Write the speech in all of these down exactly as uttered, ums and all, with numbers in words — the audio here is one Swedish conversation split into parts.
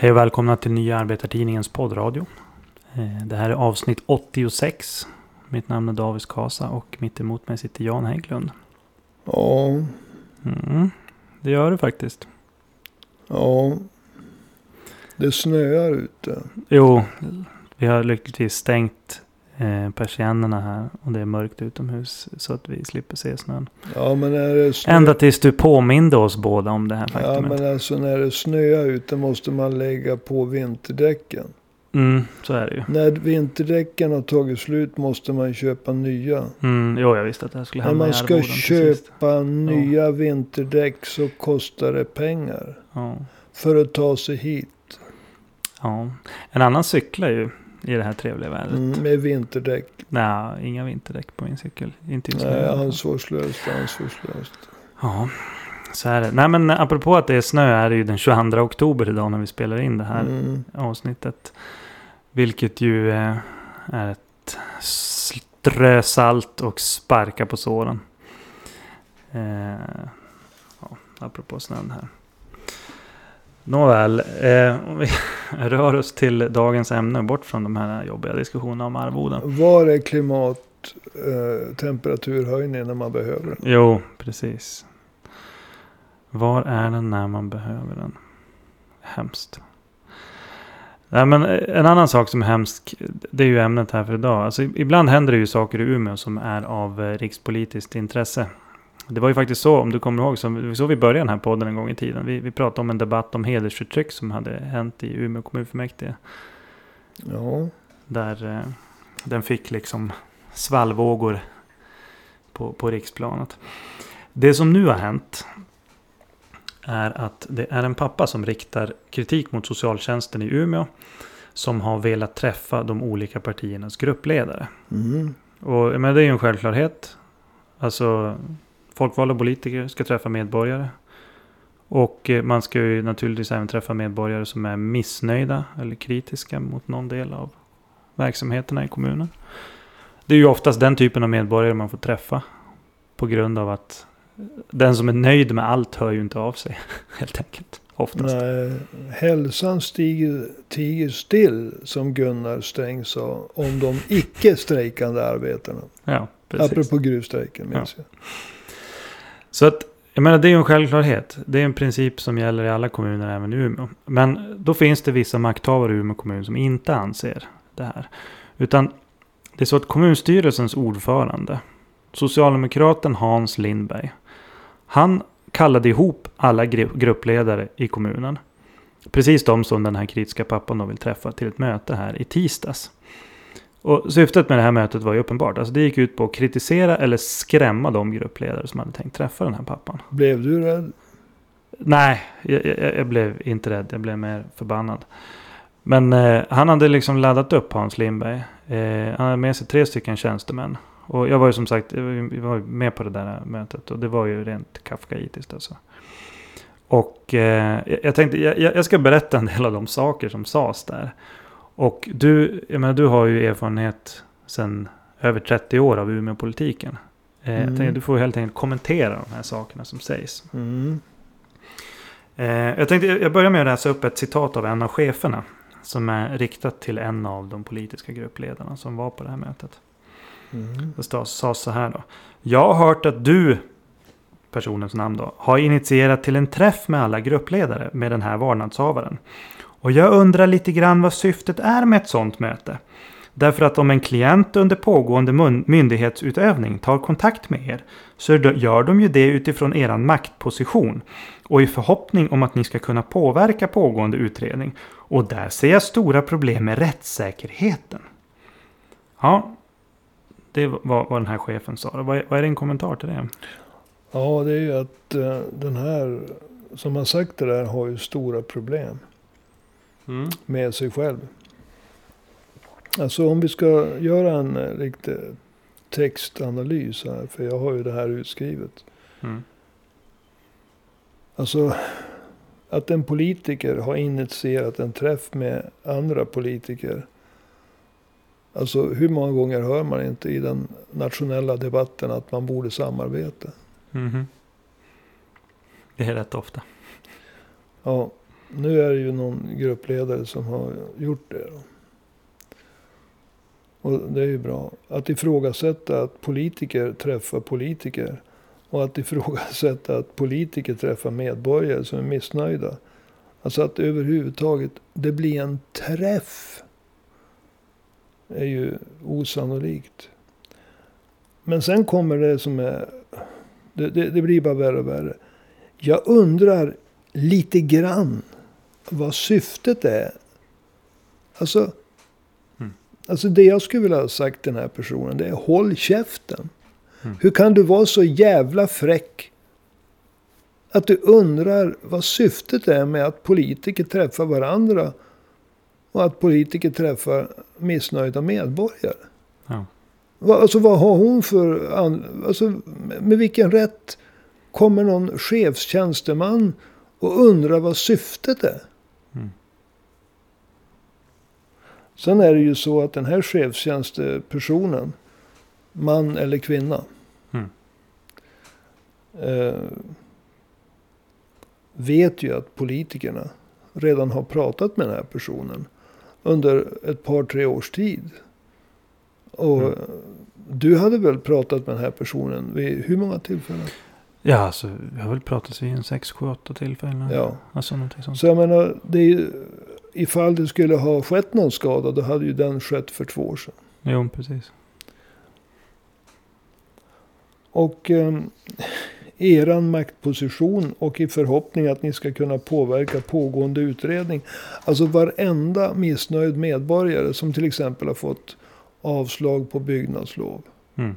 Hej och välkomna till Nya Arbetartidningens poddradio. Det här är avsnitt åttiosex. Mitt namn är David Kasa och mitt emot mig sitter Jan Henklund. Ja. Mm, det gör du faktiskt. Ja. Det snöar ute. Jo, vi har lyckligtvis stängt persiennerna här och det är mörkt utomhus så att vi slipper se snön. Ja, men när det snö... Ända tills du påminner oss båda om det här faktumet. Ja, men alltså när det snöar ute måste man lägga på vinterdäcken. Mm, så är det ju. När vinterdäcken har tagit slut måste man köpa nya. Mm, jo, jag visste att det här skulle hända. När man ska köpa nya ja. vinterdäck så kostar det pengar ja. för att ta sig hit. Ja, en annan cyklar ju i det här trevliga vädret. Mm, med vinterdäck. Nej, inga vinterdäck på min cykel. Inte just nu. Nej, ansvarslöst, ansvarslöst. Ja, så är det. Nej, men apropå att det är snö är det ju den tjugoandra oktober idag när vi spelar in det här mm. avsnittet. Vilket ju är ett strösalt och sparka på såren. Ja, apropå snön här. Nåväl, eh, vi rör oss till dagens ämne bort från de här jobbiga diskussionerna om arvoden. Var är klimat, eh, temperaturhöjning när man behöver den? Jo, precis. Var är den när man behöver den? Hemskt. Nej, men en annan sak som är hemskt, det är ju ämnet här för idag. Alltså, ibland händer det ju saker i Umeå som är av eh, rikspolitiskt intresse. Det var ju faktiskt så, om du kommer ihåg, så, så vi började den här podden en gång i tiden. Vi, vi pratade om en debatt om hedersförtryck som hade hänt i Umeå kommunfullmäktige. Ja. Där eh, den fick liksom svallvågor på, på riksplanet. Det som nu har hänt är att det är en pappa som riktar kritik mot socialtjänsten i Umeå som har velat träffa de olika partiernas gruppledare. Mm. Och, men det är ju en självklarhet. Alltså... Folkvalda politiker ska träffa medborgare och man ska ju naturligtvis även träffa medborgare som är missnöjda eller kritiska mot någon del av verksamheterna i kommunen. Det är ju oftast den typen av medborgare man får träffa på grund av att den som är nöjd med allt hör ju inte av sig helt enkelt. Oftast. Nej, hälsan stiger, stiger still som Gunnar Sträng sa om de icke-strejkande arbetarna. Ja, precis. Apropå gruvstrejken minns ja. jag. Så att, jag menar, det är ju en självklarhet. Det är en princip som gäller i alla kommuner, även i Umeå. Men då finns det vissa makthavare i Umeå kommun som inte anser det här. Utan det är så att kommunstyrelsens ordförande, socialdemokraten Hans Lindberg, han kallade ihop alla gruppledare i kommunen. Precis de som den här kritiska pappan då vill träffa till ett möte här i tisdags. Och syftet med det här mötet var ju uppenbart. Alltså det gick ut på att kritisera eller skrämma de gruppledare som hade tänkt träffa den här pappan. Blev du rädd? Nej, jag, jag, jag blev inte rädd. Jag blev mer förbannad. Men eh, han hade liksom laddat upp Hans Lindberg. Eh, han hade med sig tre stycken tjänstemän. Och jag var ju som sagt jag var med på det där mötet. Och det var ju rent kafkaitiskt alltså. Och eh, jag tänkte, jag, jag ska berätta en del av de saker som sades där. Och du, jag menar, du har ju erfarenhet sedan över trettio år av Umeå-politiken. Eh, mm. Jag tänkte, du får helt enkelt kommentera de här sakerna som sägs. Mm. Eh, jag tänkte, jag börjar med att läsa upp ett citat av en av cheferna som är riktat till en av de politiska gruppledarna som var på det här mötet. Mm. Det sades så här då. Jag har hört att du, personens namn då, har initierat till en träff med alla gruppledare med den här vårdnadshavaren. Och jag undrar lite grann vad syftet är med ett sådant möte. Därför att om en klient under pågående myndighetsutövning tar kontakt med er så gör de ju det utifrån er maktposition och i förhoppning om att ni ska kunna påverka pågående utredning. Och där ser jag stora problem med rättssäkerheten. Ja, det var vad den här chefen sa. Vad är, vad är din kommentar till det? Ja, det är ju att den här, som har sagt det där, har ju stora problem. Mm. Med sig själv. Alltså om vi ska göra en eh, riktig textanalys här. För jag har ju det här utskrivet. Mm. Alltså att en politiker har initierat en träff med andra politiker. Alltså hur många gånger hör man inte i den nationella debatten att man borde samarbeta. Mm-hmm. Det är rätt ofta. Ja. Nu är det ju någon gruppledare som har gjort det då. Och det är ju bra. Att ifrågasätta att politiker träffar politiker och att ifrågasätta att politiker träffar medborgare som är missnöjda. Alltså att överhuvudtaget det blir en träff är ju osannolikt. Men sen kommer det som är... Det, det, det blir bara värre och värre. Jag undrar lite grann vad syftet är. Alltså... Alltså det jag skulle vilja ha sagt till den här personen, det är håll käften. Mm. Hur kan du vara så jävla fräck att du undrar vad syftet är med att politiker träffar varandra och att politiker träffar missnöjda medborgare? Ja. Alltså vad har hon för... Alltså med vilken rätt kommer någon chefstjänsteman och undrar vad syftet är? Sen är det ju så att den här chefstjänstepersonen, man eller kvinna, mm. eh, vet ju att politikerna redan har pratat med den här personen under ett par, tre års tid. Och mm. du hade väl pratat med den här personen vid hur många tillfällen? Ja, alltså, jag har väl pratat vid en sex, sju, åtta tillfällen. Ja. Alltså, någonting sånt. Så jag menar, det är ju... Ifall det skulle ha skett någon skada, då hade ju den skett för två år sedan. Jo, precis. Och eh, eran maktposition och i förhoppning att ni ska kunna påverka pågående utredning. Alltså varenda missnöjd medborgare som till exempel har fått avslag på byggnadslov. Mm.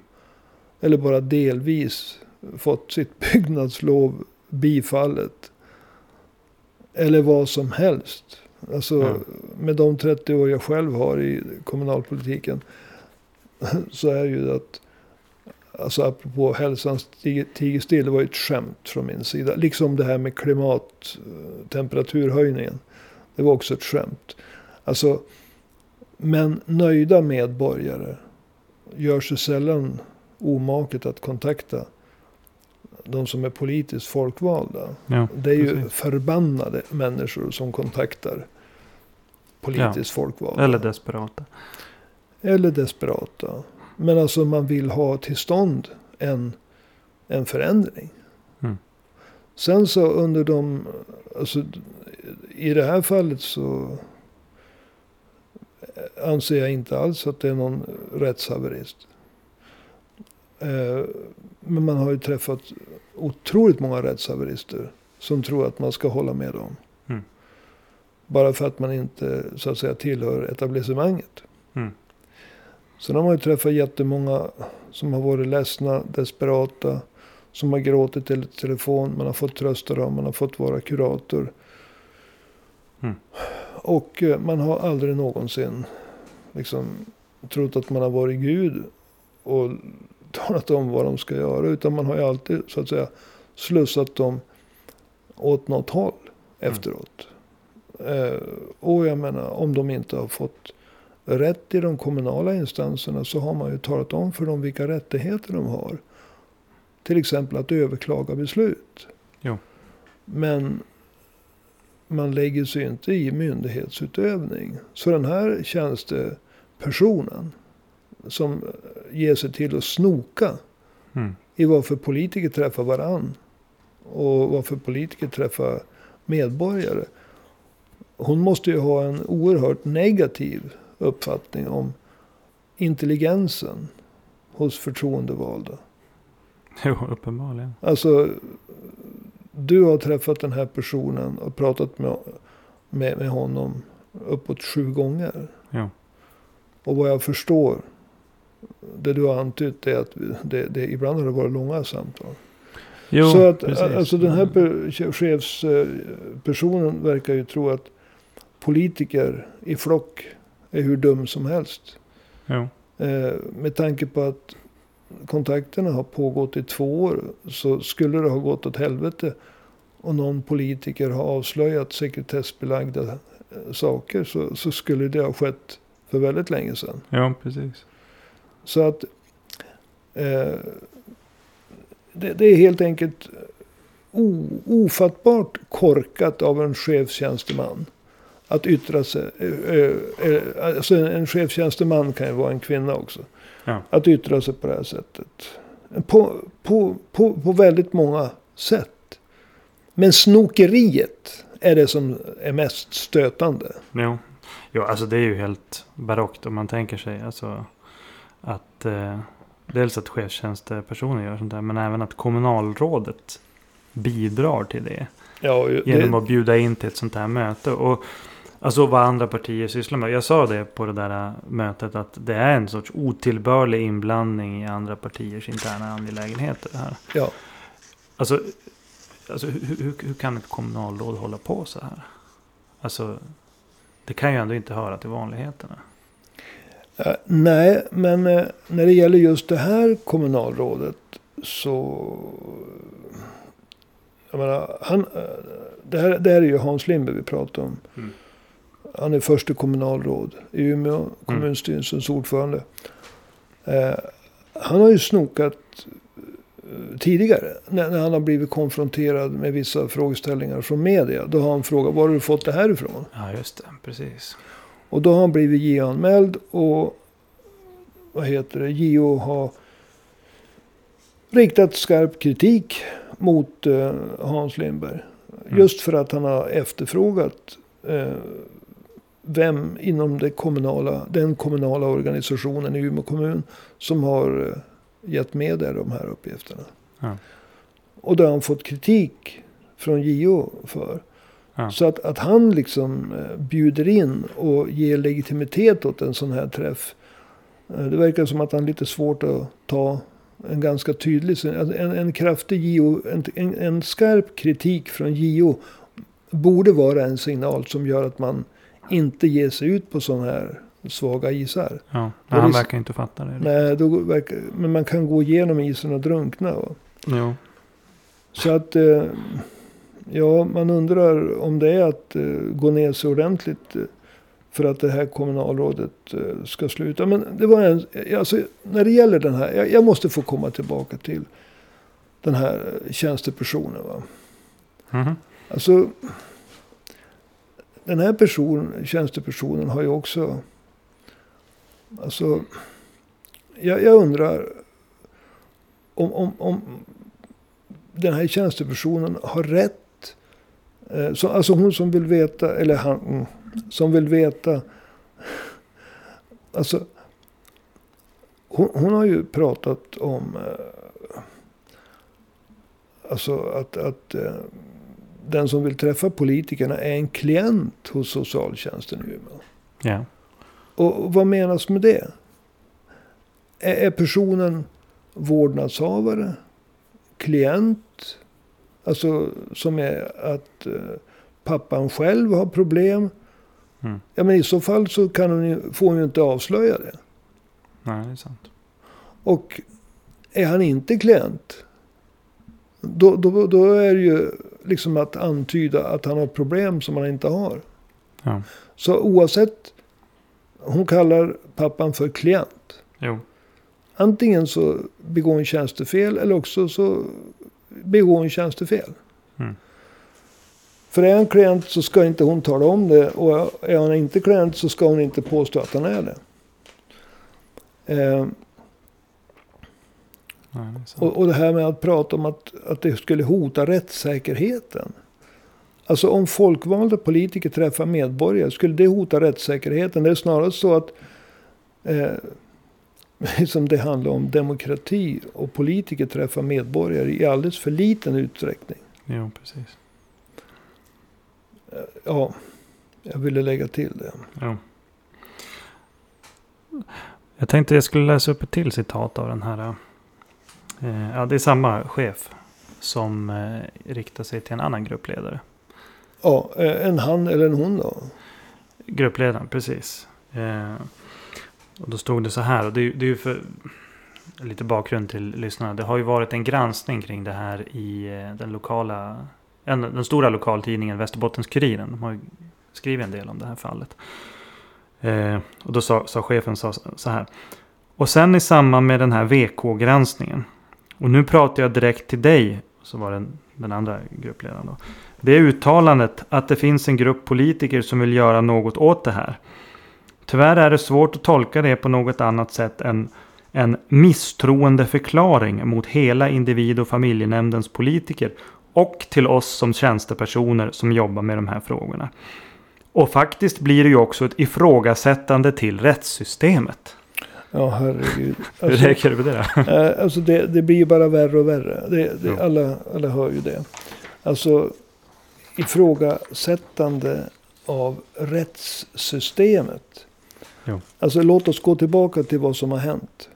Eller bara delvis fått sitt byggnadslov bifallet. Eller vad som helst. Alltså ja. Med de trettio år jag själv har i kommunalpolitiken så är ju att alltså apropå hälsan stiger, stiger still, det var ju ett skämt från min sida. Liksom det här med klimat, temperaturhöjningen, det var också ett skämt. Alltså, men nöjda medborgare gör sig sällan omaket att kontakta de som är politiskt folkvalda. Ja, det är ju precis. Förbannade människor som kontaktar politiskt ja, folkvalda. Eller desperata. Eller desperata. Men alltså man vill ha till stånd en, en förändring. Mm. Sen så under de... Alltså, i det här fallet så anser jag inte alls att det är någon rättshaverist. Eh, men man har ju träffat otroligt många rättshaverister som tror att man ska hålla med dem. Mm. Bara för att man inte så att säga tillhör etablissemanget. Mm. Sen har man ju träffat jättemånga som har varit ledsna, desperata, som har gråtit i telefon, man har fått trösta dem, man har fått vara kurator. Mm. Och eh, man har aldrig någonsin liksom trott att man har varit Gud och talat om vad de ska göra, utan man har ju alltid så att säga slussat dem åt något håll efteråt. Mm. Eh, och jag menar, om de inte har fått rätt i de kommunala instanserna så har man ju talat om för dem vilka rättigheter de har. Till exempel att överklaga beslut. Jo. Men man lägger sig inte i myndighetsutövning. Så den här tjänstepersonen som ger sig till att snoka mm. i varför politiker träffar varann och varför politiker träffar medborgare. Hon måste ju ha en oerhört negativ uppfattning om intelligensen hos förtroendevalda. Jo, uppenbarligen. Alltså, du har träffat den här personen och pratat med, med, med honom uppåt sju gånger. Ja. Och vad jag förstår, det du har antytt är att det, det, ibland har det varit långa samtal. Jo, så att precis. Alltså den här per, chefspersonen verkar ju tro att politiker i flock är hur dum som helst. Jo. Eh, med tanke på att kontakterna har pågått i två år så skulle det ha gått åt helvete och någon politiker har avslöjat sekretessbelagda eh, saker så, så skulle det ha skett för väldigt länge sedan. Ja, precis. Så att eh, det, det är helt enkelt o, ofattbart korkat av en chefstjänsteman att yttra sig. Alltså en chefstjänsteman kan ju vara en kvinna också. Ja. Att yttra sig på det här sättet. På, på, på, på väldigt många sätt. Men snokeriet är det som är mest stötande. Ja, ja alltså det är ju helt barockt om man tänker sig. Alltså att eh, dels att chefstjänstepersoner gör sånt där, men även att kommunalrådet bidrar till det. Ja, det... Genom att bjuda in till ett sånt här möte. Och alltså vad andra partier sysslar med. Jag sa det på det där mötet att det är en sorts otillbörlig inblandning i andra partiers interna angelägenheter. Här. Ja. Alltså... Alltså, hur, hur, hur kan ett kommunalråd hålla på så här? Alltså, det kan ju ändå inte höra till vanligheterna. Uh, nej, men uh, när det gäller just det här kommunalrådet så... Jag menar, han, uh, det, här, det här är ju Hans Lindberg vi pratar om. Mm. Han är första kommunalråd i Umeå, kommunstyrelsens mm. ordförande. Uh, han har ju snokat... tidigare, när han har blivit konfronterad med vissa frågeställningar från media, då har han frågat, var har du fått det här ifrån? Ja, just det, precis. Och då har han blivit J O-anmäld och vad heter det, J O har riktat skarp kritik mot eh, Hans Lindberg. Mm. Just för att han har efterfrågat eh, vem inom det kommunala, den kommunala organisationen i Umeå kommun som har eh, gett med där de här uppgifterna. Ja. Och då har han fått kritik från J O för. Ja. Så att, att han liksom bjuder in och ger legitimitet åt en sån här träff. Det verkar som att han är lite svårt att ta en ganska tydlig, en, en kraftig J O, en, en skarp kritik från J O borde vara en signal som gör att man inte ger sig ut på sån här svaga isar. Ja, nej, han verkar inte fatta det. Nej, då verkar, men man kan gå igenom isen och drunkna. Va? Jo. Så att eh, ja, man undrar om det är att eh, gå ner så ordentligt eh, för att det här kommunalrådet eh, ska sluta. Men det var en, alltså, när det gäller den här, jag, jag måste få komma tillbaka till den här tjänstepersonen. Va? Mm-hmm. Alltså den här personen, tjänstepersonen har ju också. Alltså, jag, jag undrar om, om, om den här tjänstepersonen har rätt. Eh, så, alltså hon som vill veta, eller han som vill veta. Alltså, hon, hon har ju pratat om eh, alltså att, att eh, den som vill träffa politikerna är en klient hos socialtjänsten i Umeå. Ja. Och vad menas med det? Är personen vårdnadshavare, klient, alltså som är att eh, pappan själv har problem? Mm. Ja, men i så fall så kan hon ju, får hon ju inte avslöja det. Nej, det är sant. Och är han inte klient, då, då, då är det ju liksom att antyda att han har problem som han inte har. Ja. Så oavsett... Hon kallar pappan för klient. Jo. Antingen så begår hon tjänstefel eller också så begår hon tjänstefel. Mm. För är han klient så ska inte hon tala om det, och är han inte klient så ska hon inte påstå att han är det. Eh. Nej, det är sant. Och, och det här med att prata om att, att det skulle hota rättssäkerheten. Alltså om folkvalda politiker träffar medborgare, skulle det hota rättssäkerheten? Det är snarare så att eh, liksom det handlar om demokrati och politiker träffar medborgare i alldeles för liten utsträckning. Ja, precis. Ja, jag ville lägga till det. Ja. Jag tänkte jag skulle läsa upp ett till citat av den här. Eh, ja, det är samma chef som eh, riktar sig till en annan gruppledare. Ja, en han eller en hon då? Gruppledaren, precis. Eh, och då stod det så här, och det, det är ju för lite bakgrund till lyssnarna. Det har ju varit en granskning kring det här i den lokala, en, den stora lokaltidningen Västerbottenskuriren. De har ju skrivit en del om det här fallet. Eh, och då sa, sa chefen sa, så här. Och sen i samband med den här V K-granskningen. Och nu pratar jag direkt till dig. Så var det en den andra gruppledaren då. Det är uttalandet att det finns en grupp politiker som vill göra något åt det här. Tyvärr är det svårt att tolka det på något annat sätt än en misstroendeförklaring mot hela individ- och familjenämndens politiker och till oss som tjänstepersoner som jobbar med de här frågorna. Och faktiskt blir det ju också ett ifrågasättande till rättssystemet. Ja, herregud. Alltså, hur räcker det med det då? Alltså det, det blir ju bara värre och värre. Det, det, alla, alla hör ju det. Alltså ifrågasättande av rättssystemet. Jo. Alltså låt oss gå tillbaka till vad som har hänt.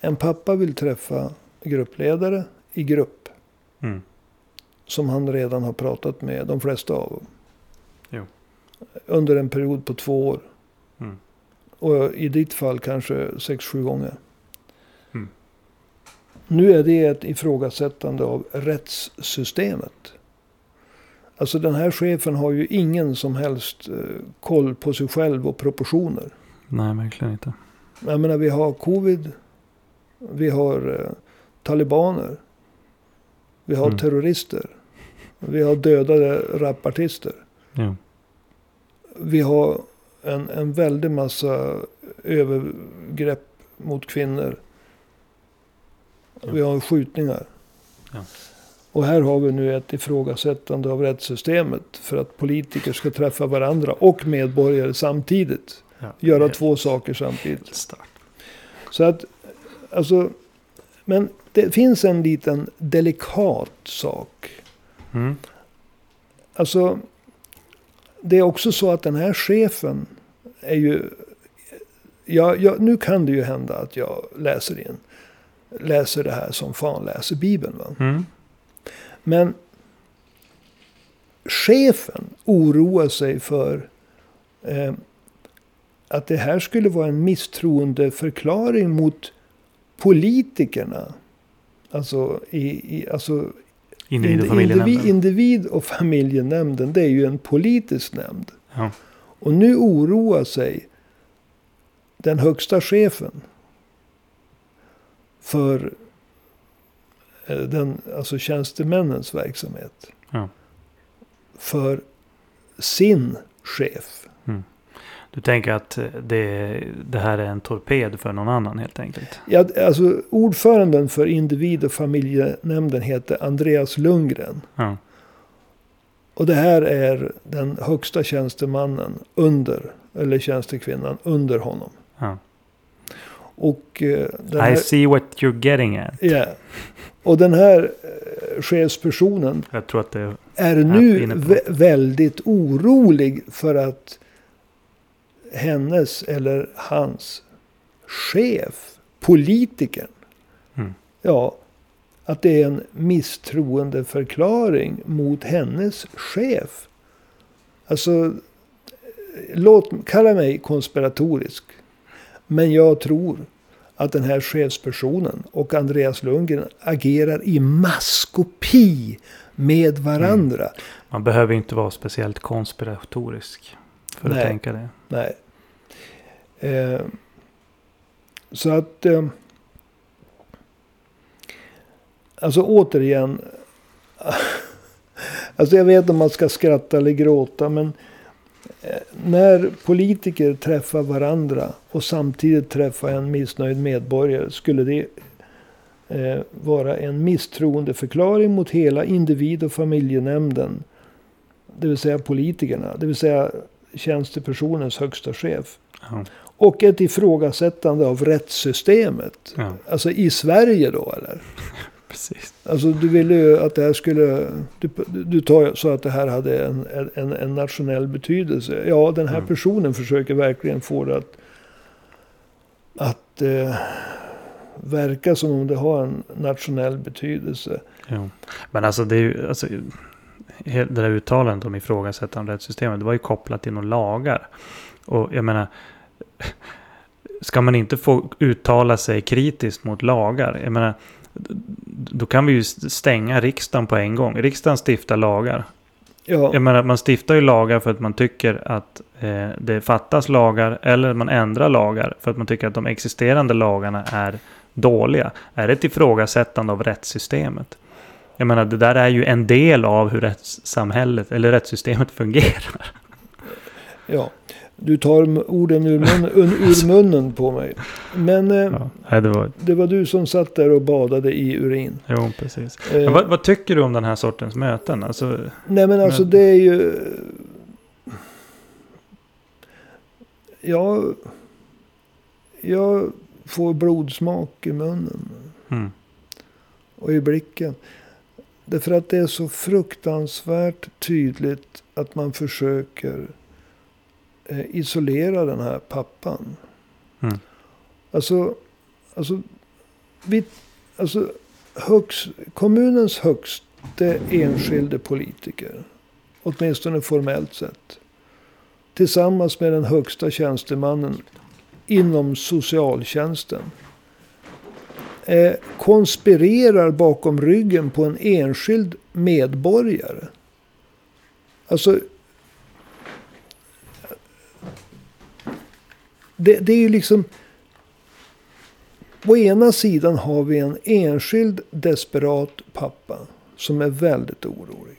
En pappa vill träffa gruppledare i grupp. Mm. Som han redan har pratat med, de flesta av dem. Jo. Under en period på två år. Mm. Och i ditt fall kanske sex, sju gånger. Mm. Nu är det ett ifrågasättande av rättssystemet. Alltså den här chefen har ju ingen som helst koll på sig själv och proportioner. Nej, verkligen inte. Jag menar, vi har covid, vi har talibaner, vi har mm. terrorister, vi har dödade rapartister. Ja. Vi har en, en väldig massa övergrepp mot kvinnor. Ja. Vi har skjutningar. Ja. Och här har vi nu ett ifrågasättande av rättssystemet för att politiker ska träffa varandra och medborgare samtidigt. Ja, göra två stark saker samtidigt. Stark. Så att, alltså, men det finns en liten delikat sak. Mm. Alltså, det är också så att den här chefen är ju... Ja, ja, nu kan det ju hända att jag läser in, läser det här som fan läser Bibeln, va? Mm. Men chefen oroar sig för eh, att det här skulle vara en misstroendeförklaring mot politikerna. Alltså, i, i, alltså individ, och individ, individ och familjenämnden, det är ju en politisk nämnd. Ja. Och nu oroar sig den högsta chefen för den, alltså tjänstemännens verksamhet, ja, för sin chef. Mm. Du tänker att det, det här är en torped för någon annan helt enkelt? Ja, alltså ordföranden för individ- och familjenämnden heter Andreas Lundgren. Ja. Och det här är den högsta tjänstemannen under, eller tjänstekvinnan under honom. Ja. Och den här, I see what you're getting at. Yeah. Och den här chefspersonen, jag tror att det är nu vä- väldigt orolig för att hennes eller hans chef, politikern, mm. ja, att det är en misstroendeförklaring mot hennes chef. Alltså, låt, kalla mig konspiratorisk, men jag tror att den här chefspersonen och Andreas Lundgren agerar i maskopi med varandra. Mm. Man behöver inte vara speciellt konspiratorisk för nej, att tänka det. Nej. Eh, så att... Eh, alltså återigen... alltså jag vet inte om man ska skratta eller gråta, men... När politiker träffar varandra och samtidigt träffar en missnöjd medborgare, skulle det eh, vara en misstroendeförklaring mot hela individ- och familjenämnden, det vill säga politikerna, det vill säga tjänstepersonens högsta chef. Ja. Och ett ifrågasättande av rättssystemet. Ja. Alltså i Sverige då, eller? Precis. Alltså du ville ju att det här skulle, du, du tar så att det här hade en, en, en nationell betydelse. Ja, den här mm. personen försöker verkligen få det att, att eh, verka som om det har en nationell betydelse. Ja. Men alltså det är ju, alltså, det där uttalandet om ifrågasättande av rättssystemet, det var ju kopplat till några lagar. Och jag menar... ska man inte få uttala sig kritiskt mot lagar? Jag menar... då kan vi ju stänga riksdagen på en gång. Riksdagen stiftar lagar. Ja. Jag menar, man stiftar ju lagar för att man tycker att eh, det fattas lagar, eller man ändrar lagar för att man tycker att de existerande lagarna är dåliga. Är det ett ifrågasättande av rättssystemet? Jag menar, det där är ju en del av hur rättssamhället eller rättssystemet fungerar. Ja, du tar orden ur munnen, ur munnen på mig. Men ja, det, var... det var du som satt där och badade i urin. Jo, precis. Eh, vad, vad tycker du om den här sortens möten? Alltså, nej, men alltså möten. Det är ju... Jag, jag får blodsmak i munnen. Mm. Och i blicken. Därför att det är så fruktansvärt tydligt att man försöker isolera den här pappan. Mm. Alltså, alltså, vi, alltså högst, kommunens högste enskilde politiker, åtminstone formellt sett, tillsammans med den högsta tjänstemannen inom socialtjänsten, eh, konspirerar bakom ryggen på en enskild medborgare. Alltså, Det, det är ju liksom, på ena sidan har vi en enskild desperat pappa som är väldigt orolig.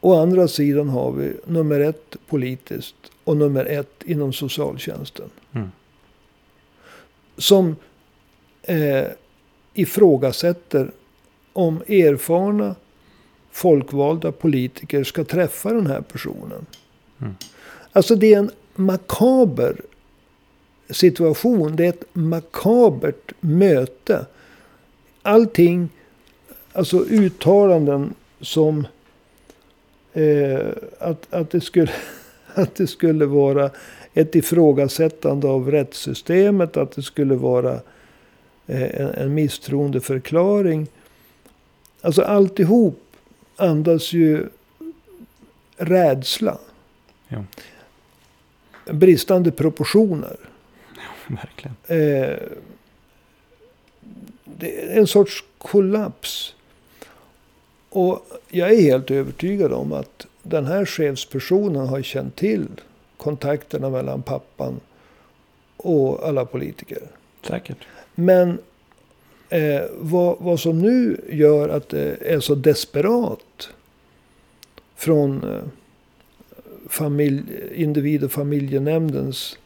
Å andra sidan har vi nummer ett politiskt och nummer ett inom socialtjänsten. Mm. Som eh, ifrågasätter om erfarna folkvalda politiker ska träffa den här personen. Mm. Alltså det är en makaber situation, det är ett makabert möte. Allting, alltså uttalanden som eh, att, att, det skulle, att det skulle vara ett ifrågasättande av rättssystemet, att det skulle vara eh, en, en misstroendeförklaring. Alltså alltihop andas ju rädsla. Ja. Bristande proportioner. Verkligen. Eh, det är en sorts kollaps. Och jag är helt övertygad om att den här chefspersonen har känt till kontakterna mellan pappan och alla politiker. Säkert. Men eh, vad, vad som nu gör att det är så desperat från eh, familj, individ- och familjenämndens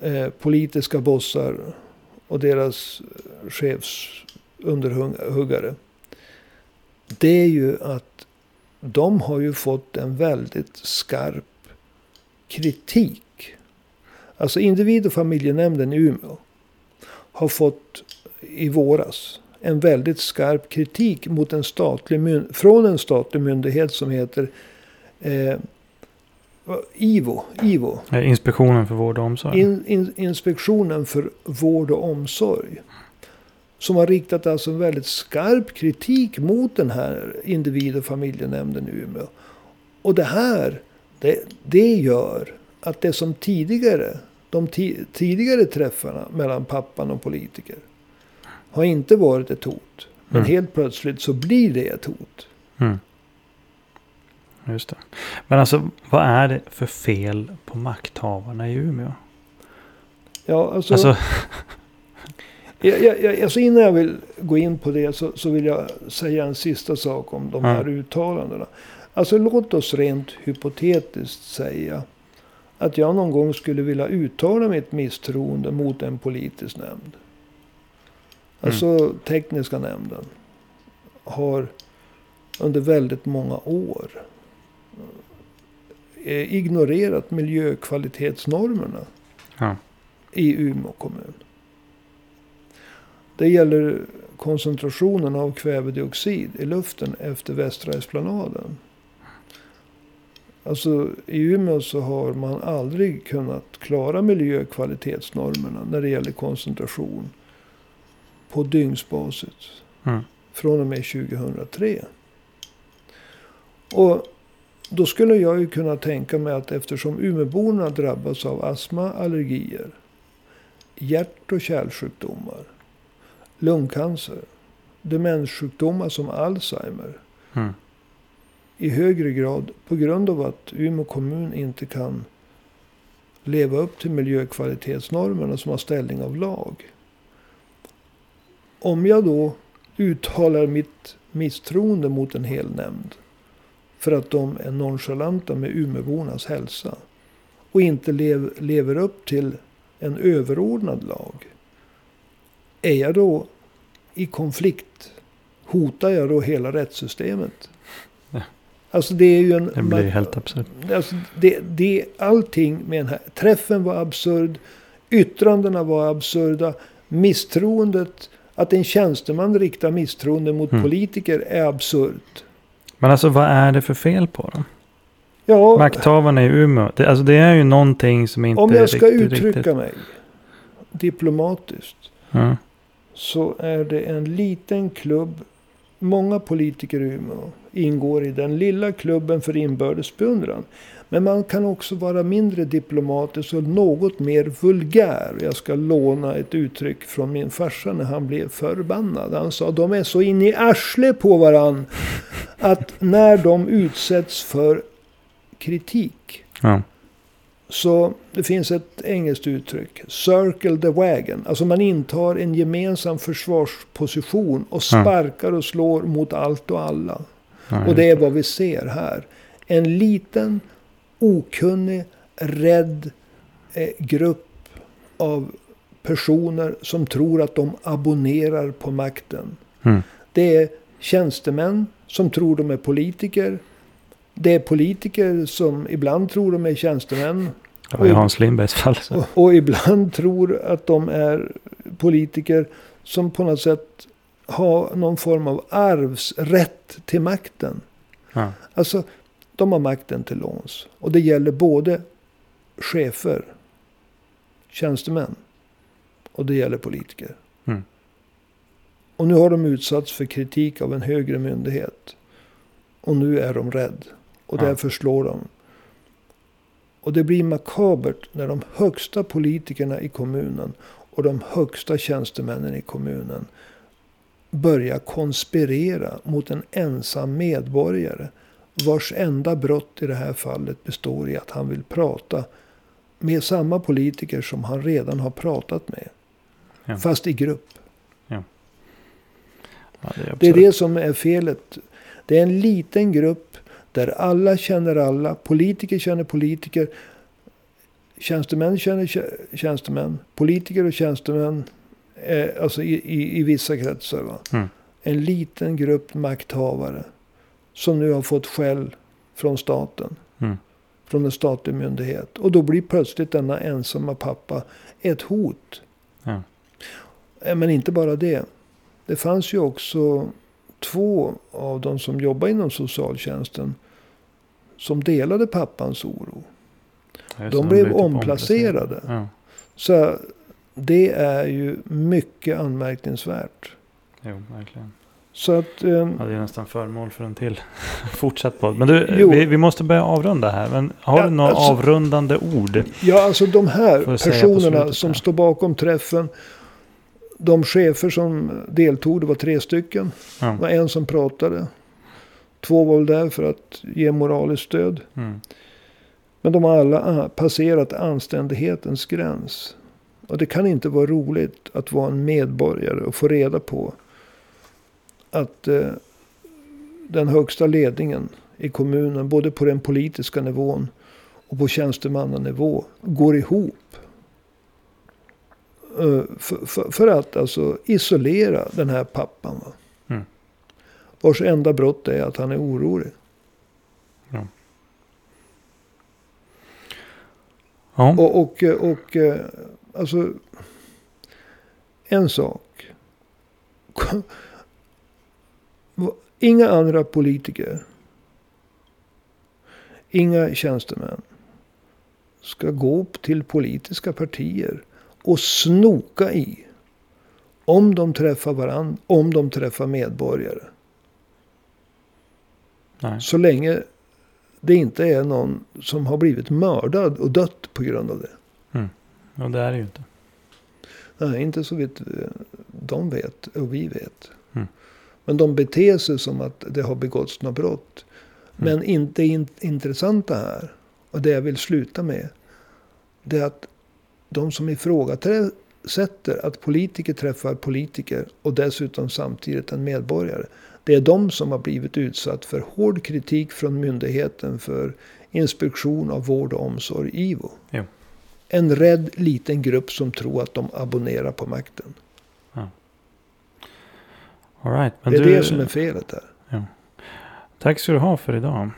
Eh, politiska bossar och deras chefsunderhuggare, det är ju att de har ju fått en väldigt skarp kritik. Alltså individ- och familjenämnden i Umeå har fått i våras en väldigt skarp kritik mot en statlig myn- från en statlig myndighet som heter eh, Ivo, Ivo. Inspektionen för vård och omsorg. In, in, inspektionen för vård och omsorg. Som har riktat alltså en väldigt skarp kritik mot den här individ- och familjenämnden i Umeå. Och det här, det, det gör att det som tidigare, de ti, tidigare träffarna mellan pappan och politiker har inte varit ett hot. Men mm. helt plötsligt så blir det ett hot. Mm. Just det. Men alltså, vad är det för fel på makthavarna i Umeå? Ja, alltså... alltså... jag, jag, alltså innan jag vill gå in på det så, så vill jag säga en sista sak om de här mm. uttalandena. Alltså låt oss rent hypotetiskt säga att jag någon gång skulle vilja uttala mitt misstroende mot en politisk nämnd. Alltså mm. tekniska nämnden har under väldigt många år ignorerat miljökvalitetsnormerna ja. i Umeå kommun. Det gäller koncentrationen av kvävedioxid i luften efter Västra Esplanaden. Alltså i Umeå så har man aldrig kunnat klara miljökvalitetsnormerna när det gäller koncentration på dygnsbasis mm. från och med tjugohundratre. Och då skulle jag ju kunna tänka mig att eftersom umeborna drabbas av astma, allergier, hjärt- och kärlsjukdomar, lungcancer, demenssjukdomar som Alzheimer, mm. i högre grad på grund av att Umeå kommun inte kan leva upp till miljökvalitetsnormerna som har ställning av lag. Om jag då uttalar mitt misstroende mot en hel nämnd för att de är nonchalanta med umebornas hälsa och inte lev, lever upp till en överordnad lag. Är jag då i konflikt? Hotar jag då hela rättssystemet? Ja. Alltså det är ju en... Det blir man, helt absurd. Alltså det, det, allting med den här... Träffen var absurd, yttrandena var absurda, misstroendet, att en tjänsteman riktar misstroende mot mm. politiker är absurt. Men alltså vad är det för fel på dem? Ja, makthavarna i Umeå, det, alltså det är ju någonting som inte är riktigt... Om jag ska riktigt, uttrycka riktigt... mig diplomatiskt mm. så är det en liten klubb, många politiker i Umeå ingår i den lilla klubben för inbördes beundran. Men man kan också vara mindre diplomatisk och något mer vulgär. Jag ska låna ett uttryck från min farsa när han blev förbannad. Han sa, de är så in i arsle på varann att när de utsätts för kritik. Ja. Så det finns ett engelskt uttryck, circle the wagon. Alltså man intar en gemensam försvarsposition och sparkar och slår mot allt och alla. Ja, och det är vad vi ser här. En liten okunnig, rädd eh, grupp av personer som tror att de abonnerar på makten. Mm. Det är tjänstemän som tror de är politiker. Det är politiker som ibland tror de är tjänstemän. Det var i Hans Lindbergs fall. Och, och ibland tror att de är politiker som på något sätt har någon form av arvsrätt till makten. Ja. Alltså... De har makten till låns. Och det gäller både chefer, tjänstemän och det gäller politiker. Mm. Och nu har de utsatts för kritik av en högre myndighet. Och nu är de rädd. Och ja. Därför slår de. Och det blir makabert när de högsta politikerna i kommunen och de högsta tjänstemännen i kommunen börjar konspirera mot en ensam medborgare. Vars enda brott i det här fallet består i att han vill prata med samma politiker som han redan har pratat med. Ja. Fast i grupp. Ja. Ja, det är det är det som är felet. Det är en liten grupp där alla känner alla. Politiker känner politiker. Tjänstemän känner tjänstemän. Politiker och tjänstemän eh, alltså i, i, i vissa kretsar. Va? Mm. En liten grupp makthavare. Som nu har fått skäll från staten. Mm. Från en statlig myndighet. Och då blir plötsligt denna ensamma pappa ett hot. Ja. Men inte bara det. Det fanns ju också två av de som jobbar inom socialtjänsten. Som delade pappans oro. Ja, de blev typ omplacerade. omplacerade. Ja. Så det är ju mycket anmärkningsvärt. Jo, verkligen. Så att, eh, ja, det är nästan förmål för en till fortsatt på. Men du, vi, vi måste börja avrunda här. Men har ja, du några alltså, avrundande ord? Ja, alltså de här personerna som här. står bakom träffen. De chefer som deltog, det var tre stycken. Ja. Det var en som pratade. Två var där för att ge moraliskt stöd. Mm. Men de har alla passerat anständighetens gräns. Och det kan inte vara roligt att vara en medborgare och få reda på att eh, den högsta ledningen i kommunen, både på den politiska nivån och på tjänstemannanivå, går ihop eh, för, för, för att alltså isolera den här pappan. Va? Mm. Vars enda brott är att han är orolig. Ja. Ja. Och, och, och alltså en sak... Inga andra politiker, inga tjänstemän ska gå till politiska partier och snoka i om de träffar varandra, om de träffar medborgare. Nej. Så länge det inte är någon som har blivit mördad och dött på grund av det. Mm. Och det är det ju inte. Nej, inte så vitt de vet och vi vet. Mm. Men de beter sig som att det har begåtts något brott. Men mm. inte in, intressanta här, och det jag vill sluta med, det är att de som ifrågasätter att politiker träffar politiker och dessutom samtidigt en medborgare, Det är de som har blivit utsatt för hård kritik från myndigheten för inspektion av vård och omsorg, Ivo. Ja. En rädd liten grupp som tror att de abonnerar på makten. Ja. All right, men det är du... det som är felet där. Ja. Tack ska du ha för idag.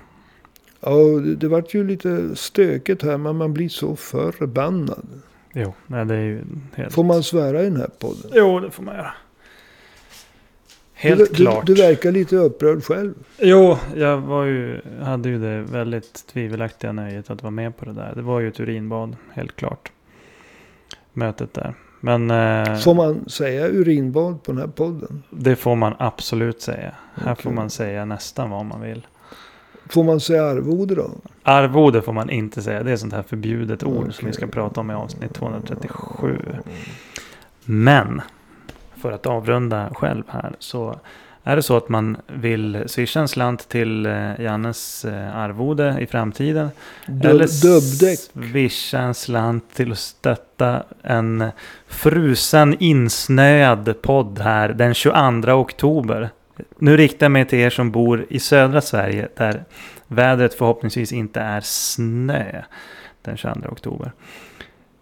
Ja, det, det vart ju lite stökigt här, men man blir så förbannad. Jo, nej, det är ju helt... Får man svära i den här podden? Jo, det får man göra. Helt du, klart. Du, du verkar lite upprörd själv. Jo, jag var ju, hade ju det väldigt tvivelaktiga nöjet att vara med på det där. Det var ju ett urinbad, helt klart. Mötet där. Men, eh, får man säga urinbad på den här podden? Det får man absolut säga. Okay. Här får man säga nästan vad man vill. Får man säga arvode då? Arvode får man inte säga. Det är sånt här förbjudet ord okay. som vi ska prata om i avsnitt tvåhundratrettiosju. Men... för att avrunda själv här, så är det så att man vill swisha en slant till Jannes arvode i framtiden. Dub, eller swisha en slant till att stötta en frusen insnöad podd här den tjugoandra oktober. Nu riktar jag mig till er som bor i södra Sverige där vädret förhoppningsvis inte är snö den tjugoandra oktober.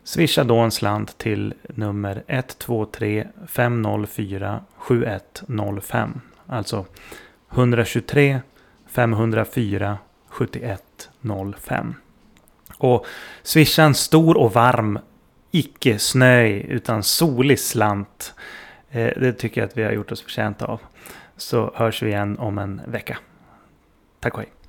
Swisha då en slant till nummer ett två tre fem noll fyra sju ett noll fem. Alltså ett två tre fem noll fyra sju ett noll fem. Och swisha en stor och varm, icke snöig utan solig slant. Det tycker jag att vi har gjort oss förtjänta av. Så hörs vi igen om en vecka. Tack och hej.